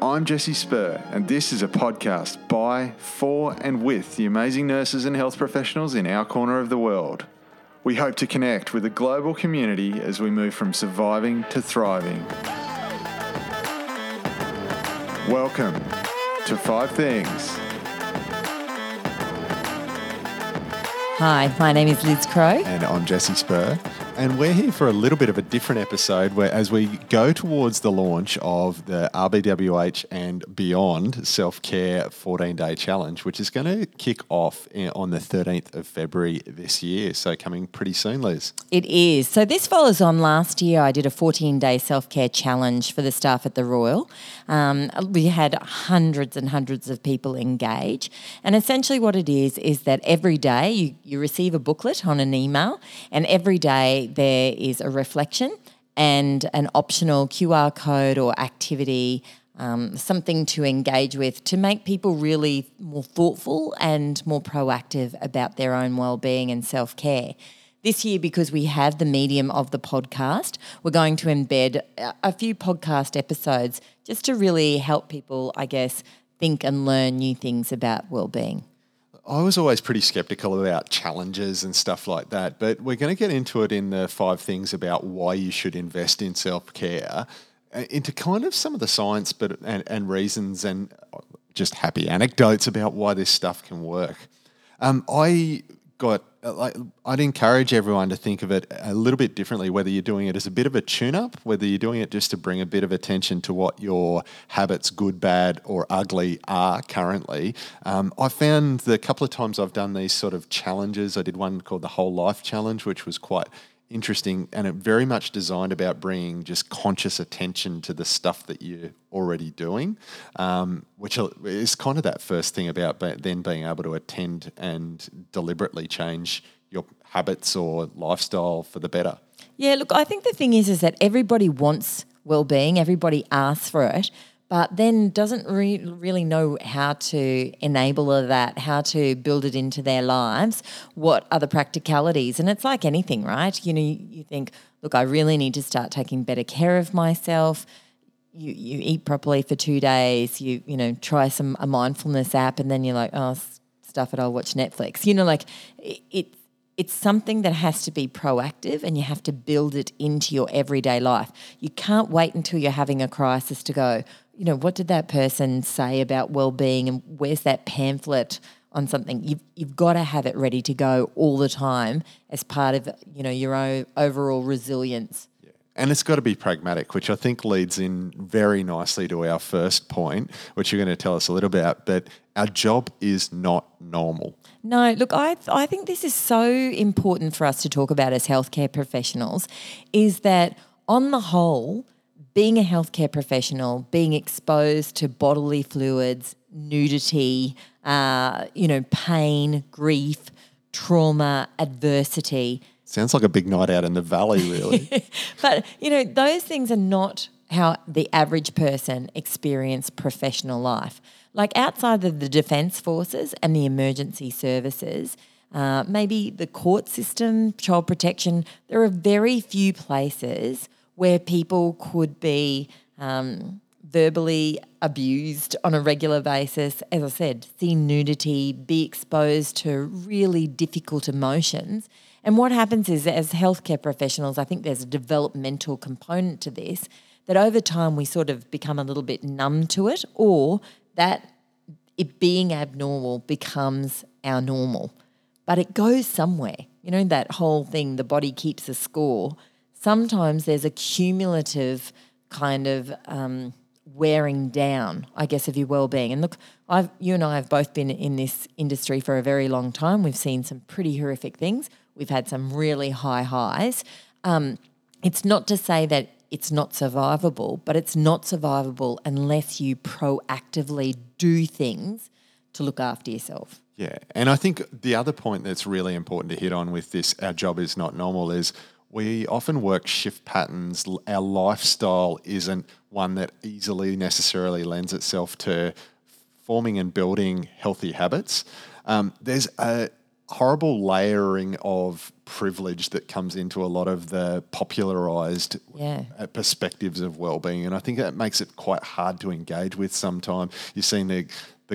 I'm Jesse Spur, and this is a podcast by, for and with the amazing nurses and health professionals in our corner of the world. We hope to connect with a global community as we move from surviving to thriving. Welcome to Five Things. Hi, my name is Liz Crowe. And I'm Jesse Spur. And we're here for a little bit of a different episode where as we go towards the launch of the RBWH and Beyond Self-Care 14-Day Challenge, which is going to kick off on the 13th of February this year. So coming pretty soon, Liz. It is. So this follows on last year. I did a 14-day self-care challenge for the staff at the Royal. We had hundreds and hundreds of people engage. And essentially what it is that every day you receive a booklet on an email, and every day there is a reflection and an optional QR code or activity, something to engage with to make people really more thoughtful and more proactive about their own well-being and self-care. This year, because we have the medium of the podcast, we're going to embed a few podcast episodes just to really help people, I guess, think and learn new things about well-being. I was always pretty sceptical about challenges and stuff like that, but we're going to get into it in the five things about why you should invest in self-care, into kind of some of the science and reasons and just happy anecdotes about why this stuff can work. I'd encourage everyone to think of it a little bit differently, whether you're doing it as a bit of a tune-up, whether you're doing it just to bring a bit of attention to what your habits, good, bad or ugly, are currently. I found the couple of times I've done these sort of challenges, I did one called the Whole Life Challenge, which was quite interesting and it very much designed about bringing just conscious attention to the stuff that you're already doing, which is kind of that first thing about then being able to attend and deliberately change your habits or lifestyle for the better. Yeah, look, I think the thing is that everybody wants well-being, everybody asks for it, but then doesn't really know how to enable that, how to build it into their lives, what are the practicalities. And it's like anything, right? You know, you think, look, I really need to start taking better care of myself. You eat properly for 2 days, you know, try a mindfulness app, and then you're like, oh, stuff it, I'll watch Netflix. You know, like it's something that has to be proactive and you have to build it into your everyday life. You can't wait until you're having a crisis to go, you know, what did that person say about well-being and where's that pamphlet on something? You've got to have it ready to go all the time as part of, you know, your own overall resilience. Yeah. And it's got to be pragmatic, which I think leads in very nicely to our first point, which you're going to tell us a little about, but our job is not normal. No, look, I think this is so important for us to talk about as healthcare professionals, is that on the whole, being a healthcare professional, being exposed to bodily fluids, nudity, you know, pain, grief, trauma, adversity. Sounds like a big night out in the valley, really. But, you know, those things are not how the average person experiences professional life. Like outside of the Defence Forces and the emergency services, maybe the court system, child protection, there are very few places where people could be verbally abused on a regular basis, as I said, see nudity, be exposed to really difficult emotions. And what happens is, as healthcare professionals, I think there's a developmental component to this, that over time we sort of become a little bit numb to it, or that it being abnormal becomes our normal. But it goes somewhere. You know, that whole thing, the body keeps a score. Sometimes there's a cumulative kind of wearing down, I guess, of your well-being. And look, you and I have both been in this industry for a very long time. We've seen some pretty horrific things. We've had some really high highs. It's not to say that it's not survivable, but it's not survivable unless you proactively do things to look after yourself. Yeah, and I think the other point that's really important to hit on with this, our job is not normal, is we often work shift patterns. Our lifestyle isn't one that easily necessarily lends itself to forming and building healthy habits. There's a horrible layering of privilege that comes into a lot of the popularised perspectives of wellbeing, and I think that makes it quite hard to engage with sometimes. You've seen the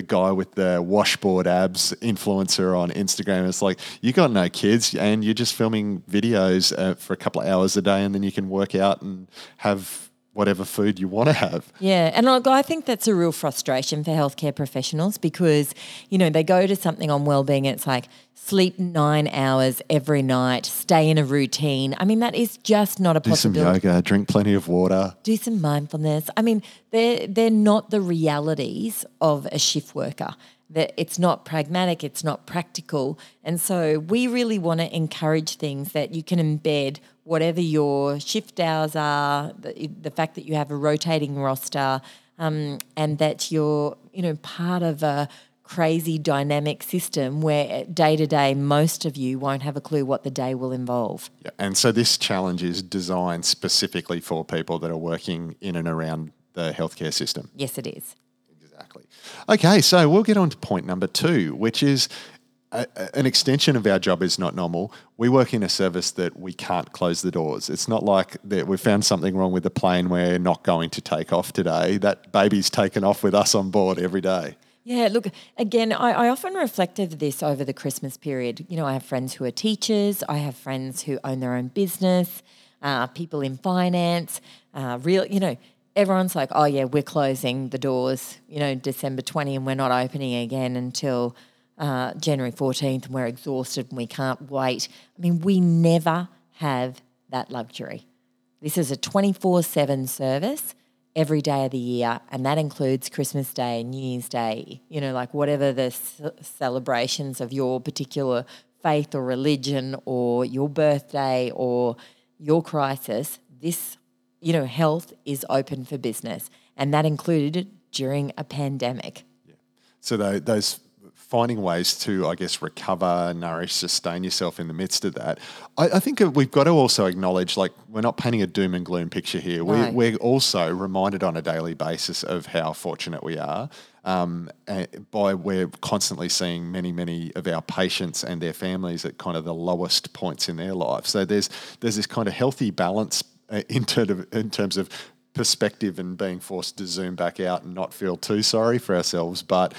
guy with the washboard abs influencer on Instagram. It's like, you got no kids and you're just filming videos for a couple of hours a day, and then you can work out and have whatever food you want to have. Yeah, and look, I think that's a real frustration for healthcare professionals because, you know, they go to something on wellbeing and it's like, sleep 9 hours every night, stay in a routine. I mean, that is just not a possibility. Do some yoga, drink plenty of water. Do some mindfulness. I mean, they're not the realities of a shift worker. That it's not pragmatic, it's not practical. And so we really want to encourage things that you can embed whatever your shift hours are, the fact that you have a rotating roster, and that you're, you know, part of a crazy dynamic system where day to day most of you won't have a clue what the day will involve. Yeah, and so this challenge is designed specifically for people that are working in and around the healthcare system. Yes, it is. Exactly. Okay, so we'll get on to point number 2, which is an extension of our job is not normal. We work in a service that we can't close the doors. It's not like that we found something wrong with the plane, we're not going to take off today. That baby's taken off with us on board every day. Yeah, look, again, I often reflected this over the Christmas period. You know, I have friends who are teachers. I have friends who own their own business, people in finance, everyone's like, oh, yeah, we're closing the doors, you know, December 20 and we're not opening again until January 14th and we're exhausted and we can't wait. I mean, we never have that luxury. This is a 24/7 service every day of the year, and that includes Christmas Day, New Year's Day, you know, like whatever the celebrations of your particular faith or religion or your birthday or your crisis, this, you know, health is open for business, and that included during a pandemic. Yeah. So those finding ways to, I guess, recover, nourish, sustain yourself in the midst of that. I think we've got to also acknowledge, like, we're not painting a doom and gloom picture here. No. We're also reminded on a daily basis of how fortunate we are. We're constantly seeing many of our patients and their families at kind of the lowest points in their life. So there's this kind of healthy balance in terms of perspective and being forced to zoom back out and not feel too sorry for ourselves, but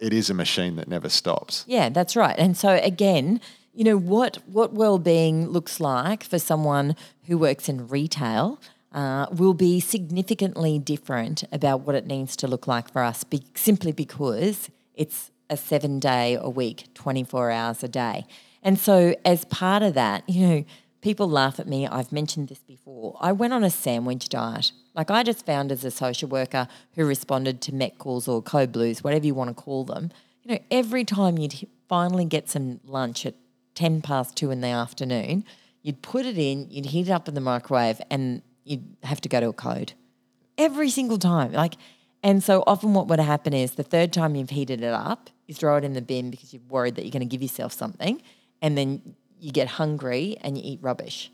it is a machine that never stops. Yeah, that's right. And so again, you know, what wellbeing looks like for someone who works in retail will be significantly different about what it needs to look like for us simply because it's a 7-day-a-week, 24 hours a day. And so as part of that, you know, people laugh at me. I've mentioned this before. I went on a sandwich diet. Like, I just found as a social worker who responded to Met calls or code blues, whatever you want to call them, you know, every time you'd finally get some lunch at 10 past 2 in the afternoon, you'd put it in, you'd heat it up in the microwave, and you'd have to go to a code every single time. Like, and so often what would happen is the third time you've heated it up, you throw it in the bin because you're worried that you're going to give yourself something, and then you get hungry and you eat rubbish.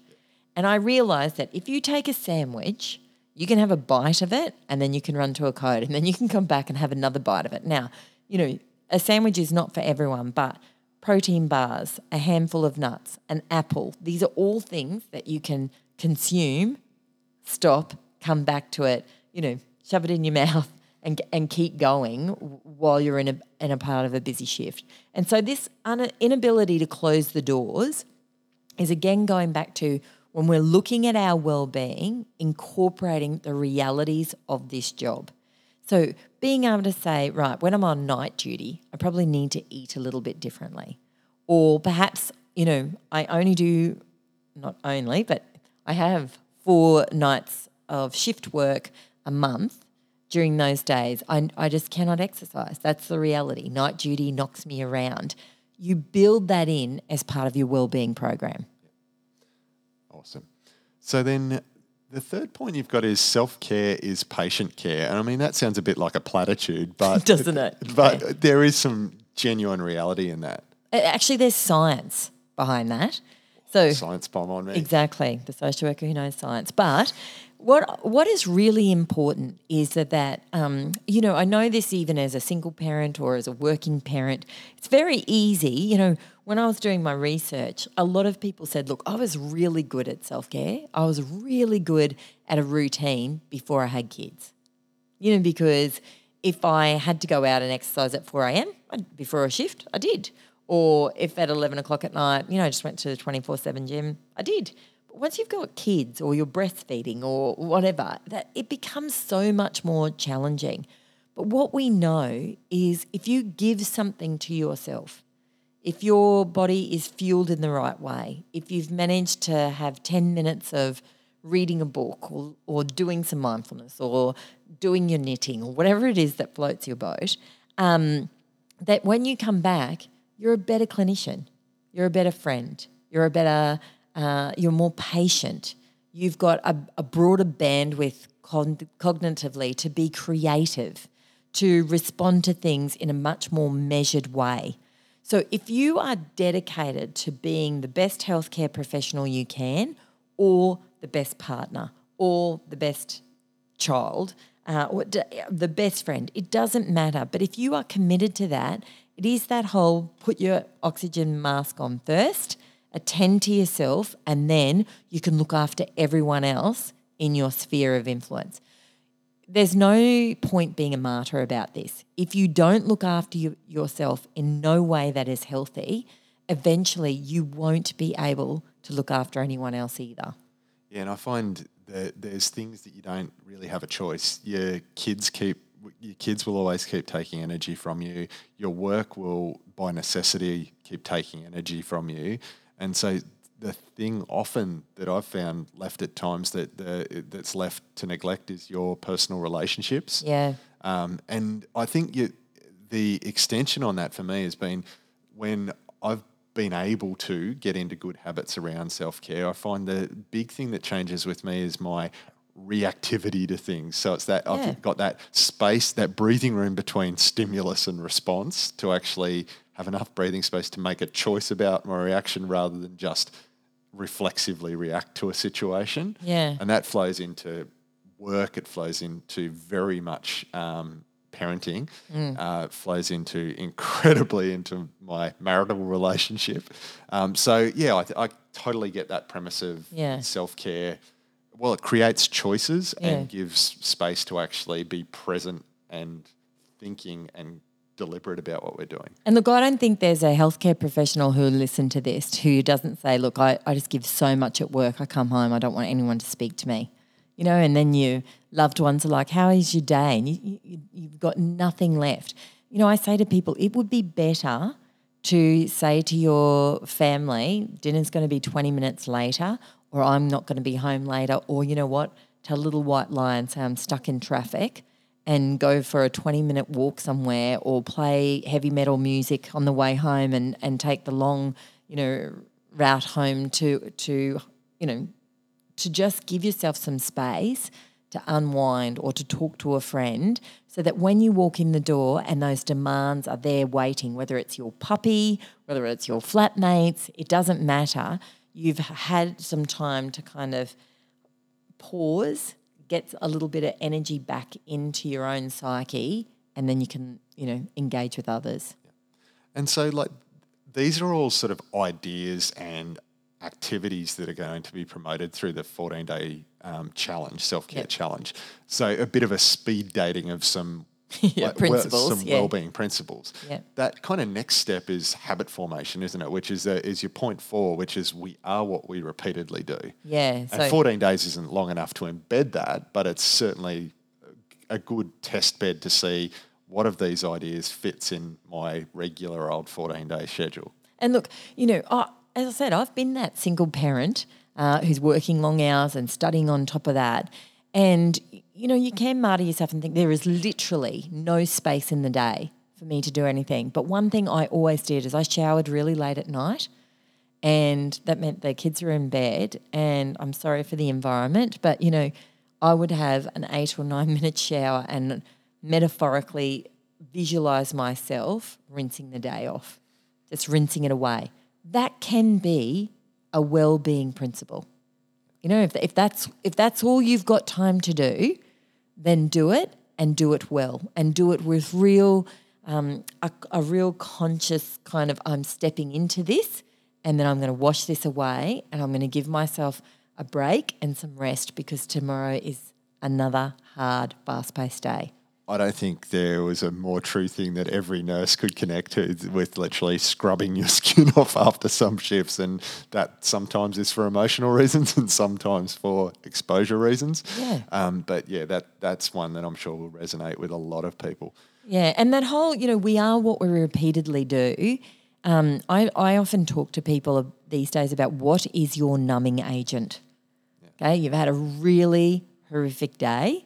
And I realised that if you take a sandwich, you can have a bite of it and then you can run to a code and then you can come back and have another bite of it. Now, you know, a sandwich is not for everyone, but protein bars, a handful of nuts, an apple, these are all things that you can consume, stop, come back to it, you know, shove it in your mouth and keep going while you're in a part of a busy shift. And so this inability to close the doors is again going back to when we're looking at our wellbeing, incorporating the realities of this job. So being able to say, right, when I'm on night duty, I probably need to eat a little bit differently. Or perhaps, you know, I have 4 nights of shift work a month. During those days, I just cannot exercise. That's the reality. Night duty knocks me around. You build that in as part of your wellbeing program. Awesome. So then the third point you've got is self-care is patient care. And I mean, that sounds a bit like a platitude, but... Doesn't it? But yeah. There is some genuine reality in that. Actually, there's science behind that. So science bomb on me. Exactly, the social worker who knows science. But what is really important is that I know this even as a single parent or as a working parent, it's very easy. You know, when I was doing my research, a lot of people said, look, I was really good at self-care. I was really good at a routine before I had kids, you know, because if I had to go out and exercise at 4 a.m. before a shift, I did. Or if at 11 o'clock at night, you know, I just went to the 24/7 gym, I did. But once you've got kids or you're breastfeeding or whatever, that it becomes so much more challenging. But what we know is if you give something to yourself, if your body is fueled in the right way, if you've managed to have 10 minutes of reading a book or doing some mindfulness or doing your knitting or whatever it is that floats your boat, that when you come back, you're a better clinician, you're a better friend, you're more patient, you've got a broader bandwidth cognitively to be creative, to respond to things in a much more measured way. So if you are dedicated to being the best healthcare professional you can, or the best partner, or the best child, or the best friend, it doesn't matter. But if you are committed to that, it is that whole put your oxygen mask on first, attend to yourself, and then you can look after everyone else in your sphere of influence. There's no point being a martyr about this. If you don't look after yourself in no way that is healthy, eventually you won't be able to look after anyone else either. Yeah, and I find that there's things that you don't really have a choice. Your kids will always keep taking energy from you. Your work will, by necessity, keep taking energy from you. And so the thing often that I've found left at times that's left to neglect is your personal relationships. Yeah. And I think the extension on that for me has been when I've been able to get into good habits around self-care, I find the big thing that changes with me is my reactivity to things. So it's that I've got that space, that breathing room between stimulus and response to actually have enough breathing space to make a choice about my reaction rather than just reflexively react to a situation. Yeah. And that flows into work. It flows into very much parenting, flows incredibly into my marital relationship. I totally get that premise of self-care. Well, it creates choices and gives space to actually be present and thinking and deliberate about what we're doing. And look, I don't think there's a healthcare professional who listens to this who doesn't say, look, I just give so much at work. I come home. I don't want anyone to speak to me, you know, and then your loved ones are like, how is your day? And you've got nothing left. You know, I say to people, it would be better to say to your family, dinner's going to be 20 minutes later, or I'm not going to be home later, or you know what, tell little white lie and say I'm stuck in traffic and go for a 20-minute walk somewhere or play heavy metal music on the way home and take the long, you know, route home to just give yourself some space to unwind or to talk to a friend so that when you walk in the door and those demands are there waiting, whether it's your puppy, whether it's your flatmates, it doesn't matter. You've had some time to kind of pause, get a little bit of energy back into your own psyche, and then you can, you know, engage with others. Yeah. And so, like, these are all sort of ideas and activities that are going to be promoted through the 14-day challenge, self-care challenge. So a bit of a speed dating of some principles, some well-being principles. Yeah. That kind of next step is habit formation, isn't it? Which is your point 4, which is we are what we repeatedly do. Yeah. And so 14 days isn't long enough to embed that, but it's certainly a good test bed to see what of these ideas fits in my regular old 14-day schedule. And look, you know, as I said, I've been that single parent who's working long hours and studying on top of that. And, you know, you can martyr yourself and think there is literally no space in the day for me to do anything. But one thing I always did is I showered really late at night, and that meant the kids were in bed, and I'm sorry for the environment, but, you know, I would have an 8 or 9 minute shower and metaphorically visualise myself rinsing the day off, just rinsing it away. That can be a well-being principle. You know, if that's all you've got time to do, then do it and do it well and do it with real a real conscious kind of I'm stepping into this and then I'm going to wash this away and I'm going to give myself a break and some rest because tomorrow is another hard, fast-paced day. I don't think there was a more true thing that every nurse could connect to with literally scrubbing your skin off after some shifts, and that sometimes is for emotional reasons and sometimes for exposure reasons. Yeah. But, yeah, that's one that I'm sure will resonate with a lot of people. Yeah, and that whole, you know, we are what we repeatedly do. I often talk to people these days about what is your numbing agent. Yeah. Okay, you've had a really horrific day.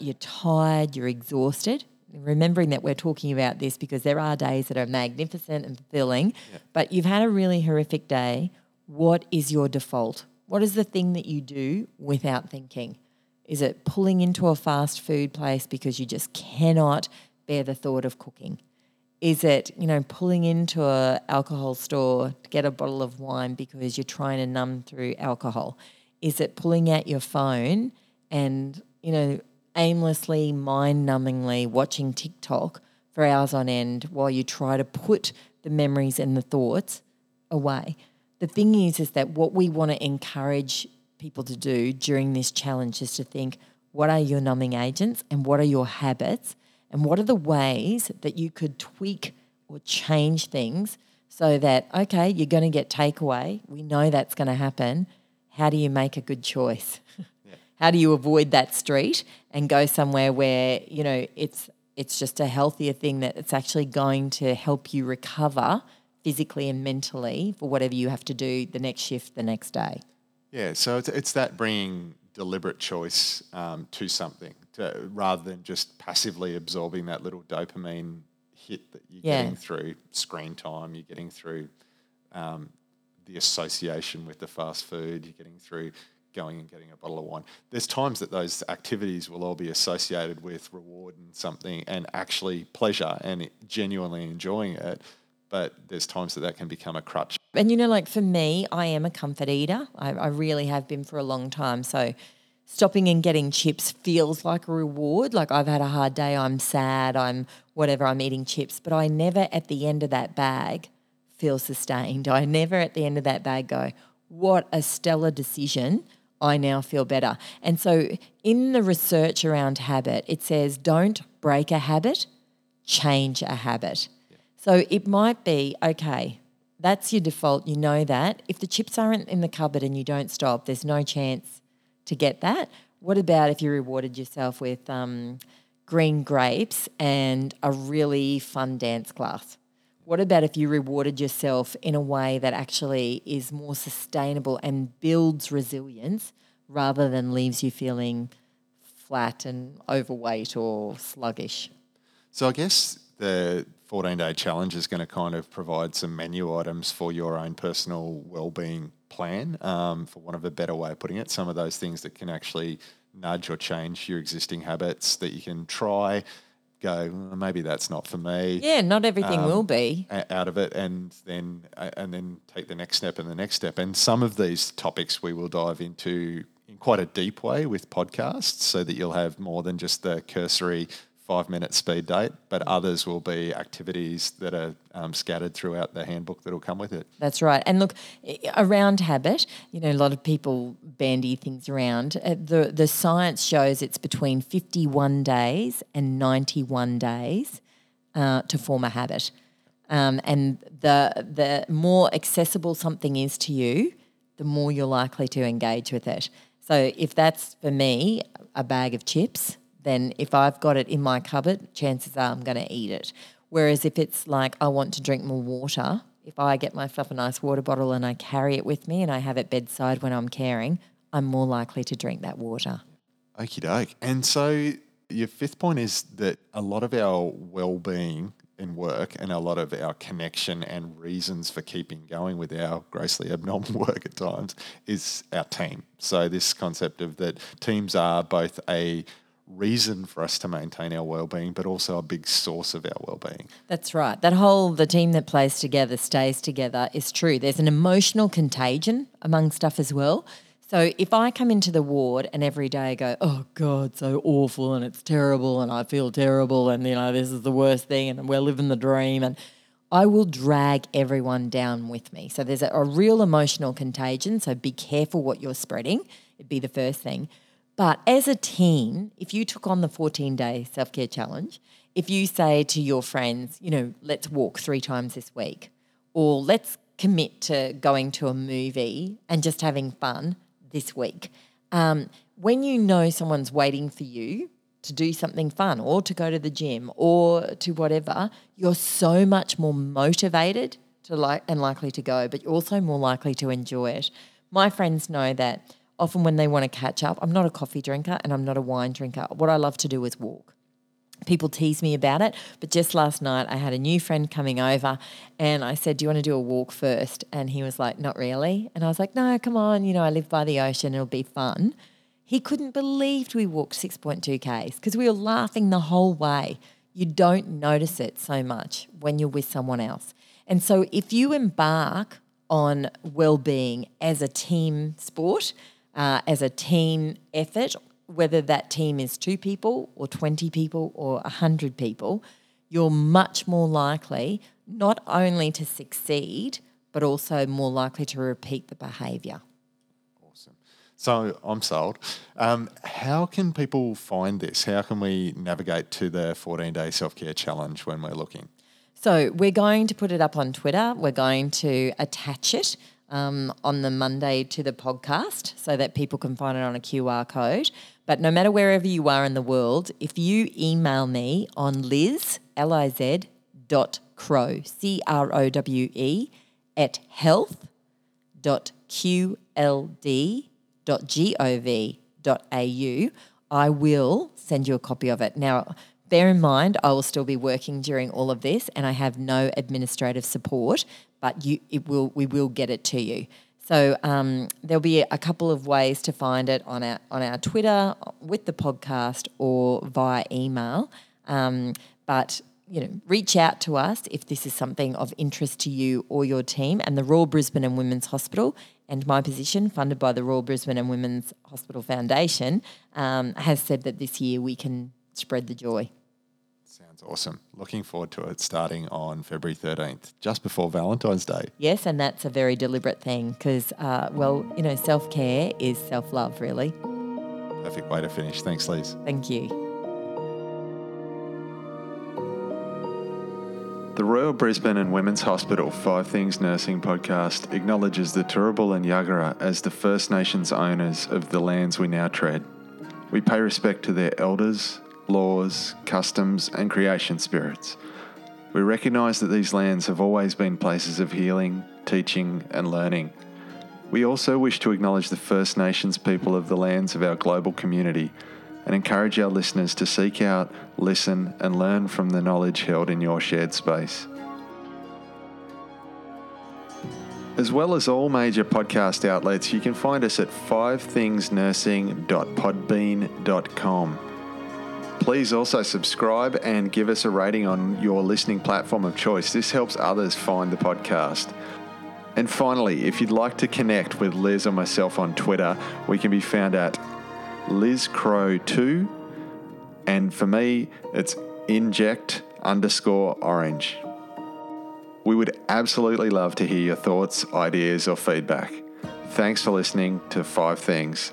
You're tired, you're exhausted, remembering that we're talking about this because there are days that are magnificent and fulfilling, yeah. But you've had a really horrific day. What is your default? What is the thing that you do without thinking? Is it pulling into a fast food place because you just cannot bear the thought of cooking? Is it, you know, pulling into an alcohol store to get a bottle of wine because you're trying to numb through alcohol? Is it pulling out your phone and, you know, aimlessly, mind-numbingly watching TikTok for hours on end while you try to put the memories and the thoughts away? The thing is that what we want to encourage people to do during this challenge is to think, what are your numbing agents and what are your habits and what are the ways that you could tweak or change things so that, okay, you're going to get takeaway. We know that's going to happen. How do you make a good choice? How do you avoid that street and go somewhere where, you know, it's just a healthier thing that it's actually going to help you recover physically and mentally for whatever you have to do the next shift, the next day? Yeah, so it's that bringing deliberate choice to something rather than just passively absorbing that little dopamine hit that you're getting through screen time, you're getting through the association with the fast food, you're getting through going and getting a bottle of wine. There's times that those activities will all be associated with reward and something and actually pleasure and genuinely enjoying it, but there's times that that can become a crutch. And, you know, like for me, I am a comfort eater. I really have been for a long time. So stopping and getting chips feels like a reward. Like I've had a hard day, I'm sad, I'm whatever, I'm eating chips. But I never at the end of that bag feel sustained. I never at the end of that bag go, what a stellar decision. I now feel better. And so in the research around habit, it says don't break a habit, change a habit. Yeah. So it might be, okay, that's your default, you know that. If the chips aren't in the cupboard and you don't stop, there's no chance to get that. What about if you rewarded yourself with green grapes and a really fun dance class? What about if you rewarded yourself in a way that actually is more sustainable and builds resilience rather than leaves you feeling flat and overweight or sluggish? So I guess the 14-day challenge is going to kind of provide some menu items for your own personal wellbeing plan, for want of a better way of putting it, some of those things that can actually nudge or change your existing habits that you can try. Go, well, maybe that's not for me. Yeah, not everything will be out of it, and then take the next step and the next step. And some of these topics we will dive into in quite a deep way with podcasts, so that you'll have more than just the cursory 5-minute speed date. But others will be activities that are scattered throughout the handbook that'll come with it. That's right. And look, around habit, you know, a lot of people bandy things around. The science shows it's between 51 days and 91 days to form a habit. And the more accessible something is to you, the more you're likely to engage with it. So if that's, for me, a bag of chips, then if I've got it in my cupboard, chances are I'm going to eat it. Whereas if it's like I want to drink more water, if I get myself a nice water bottle and I carry it with me and I have it bedside when I'm caring, I'm more likely to drink that water. Okie doke. And so your fifth point is that a lot of our well-being in work and a lot of our connection and reasons for keeping going with our grossly abnormal work at times is our team. So this concept of that teams are both a reason for us to maintain our well-being, but also a big source of our well-being. That's right. That whole, the team that plays together stays together is true. There's an emotional contagion among stuff as well. So if I come into the ward and every day I go, oh God, so awful and it's terrible and I feel terrible and, you know, this is the worst thing and we're living the dream, and I will drag everyone down with me. So there's a real emotional contagion. So be careful what you're spreading. It'd be the first thing. But as a team, if you took on the 14-day self-care challenge, if you say to your friends, you know, let's walk 3 times this week, or let's commit to going to a movie and just having fun this week. When you know someone's waiting for you to do something fun or to go to the gym or to whatever, you're so much more motivated to and likely to go, but you're also more likely to enjoy it. My friends know that often when they want to catch up, I'm not a coffee drinker and I'm not a wine drinker. What I love to do is walk. People tease me about it, but just last night I had a new friend coming over and I said, do you want to do a walk first? And he was like, not really. And I was like, no, come on, you know, I live by the ocean, it'll be fun. He couldn't believe we walked 6.2 Ks because we were laughing the whole way. You don't notice it so much when you're with someone else. And so if you embark on well-being as a team sport, as a team effort, whether that team is 2 people or 20 people or 100 people, you're much more likely not only to succeed, but also more likely to repeat the behaviour. Awesome. So I'm sold. How can people find this? How can we navigate to the 14-day self-care challenge when we're looking? So we're going to put it up on Twitter. We're going to attach it on the Monday to the podcast so that people can find it on a QR code. But no matter wherever you are in the world, if you email me on Liz, L-I-Z, .Crowe, C-R-O-W-E, at health.qld.gov.au, I will send you a copy of it. Now, bear in mind, I will still be working during all of this and I have no administrative support, but we will get it to you. So there'll be a couple of ways to find it on our Twitter, with the podcast, or via email. But, you know, reach out to us if this is something of interest to you or your team. And the Royal Brisbane and Women's Hospital and my position, funded by the Royal Brisbane and Women's Hospital Foundation, has said that this year we can spread the joy. Sounds awesome. Looking forward to it starting on February 13th, just before Valentine's Day. Yes, and that's a very deliberate thing because, self-care is self-love, really. Perfect way to finish. Thanks, Liz. Thank you. The Royal Brisbane and Women's Hospital 5 Things Nursing podcast acknowledges the Turrbal and Yagara as the First Nations owners of the lands we now tread. We pay respect to their elders, laws, customs and creation spirits. We recognise that these lands have always been places of healing, teaching and learning. We also wish to acknowledge the First Nations people of the lands of our global community and encourage our listeners to seek out, listen and learn from the knowledge held in your shared space. As well as all major podcast outlets, you can find us at 5thingsnursing.podbean.com. Please also subscribe and give us a rating on your listening platform of choice. This helps others find the podcast. And finally, if you'd like to connect with Liz or myself on Twitter, we can be found at LizCrowe2. And for me, it's inject_orange. We would absolutely love to hear your thoughts, ideas or feedback. Thanks for listening to 5 Things.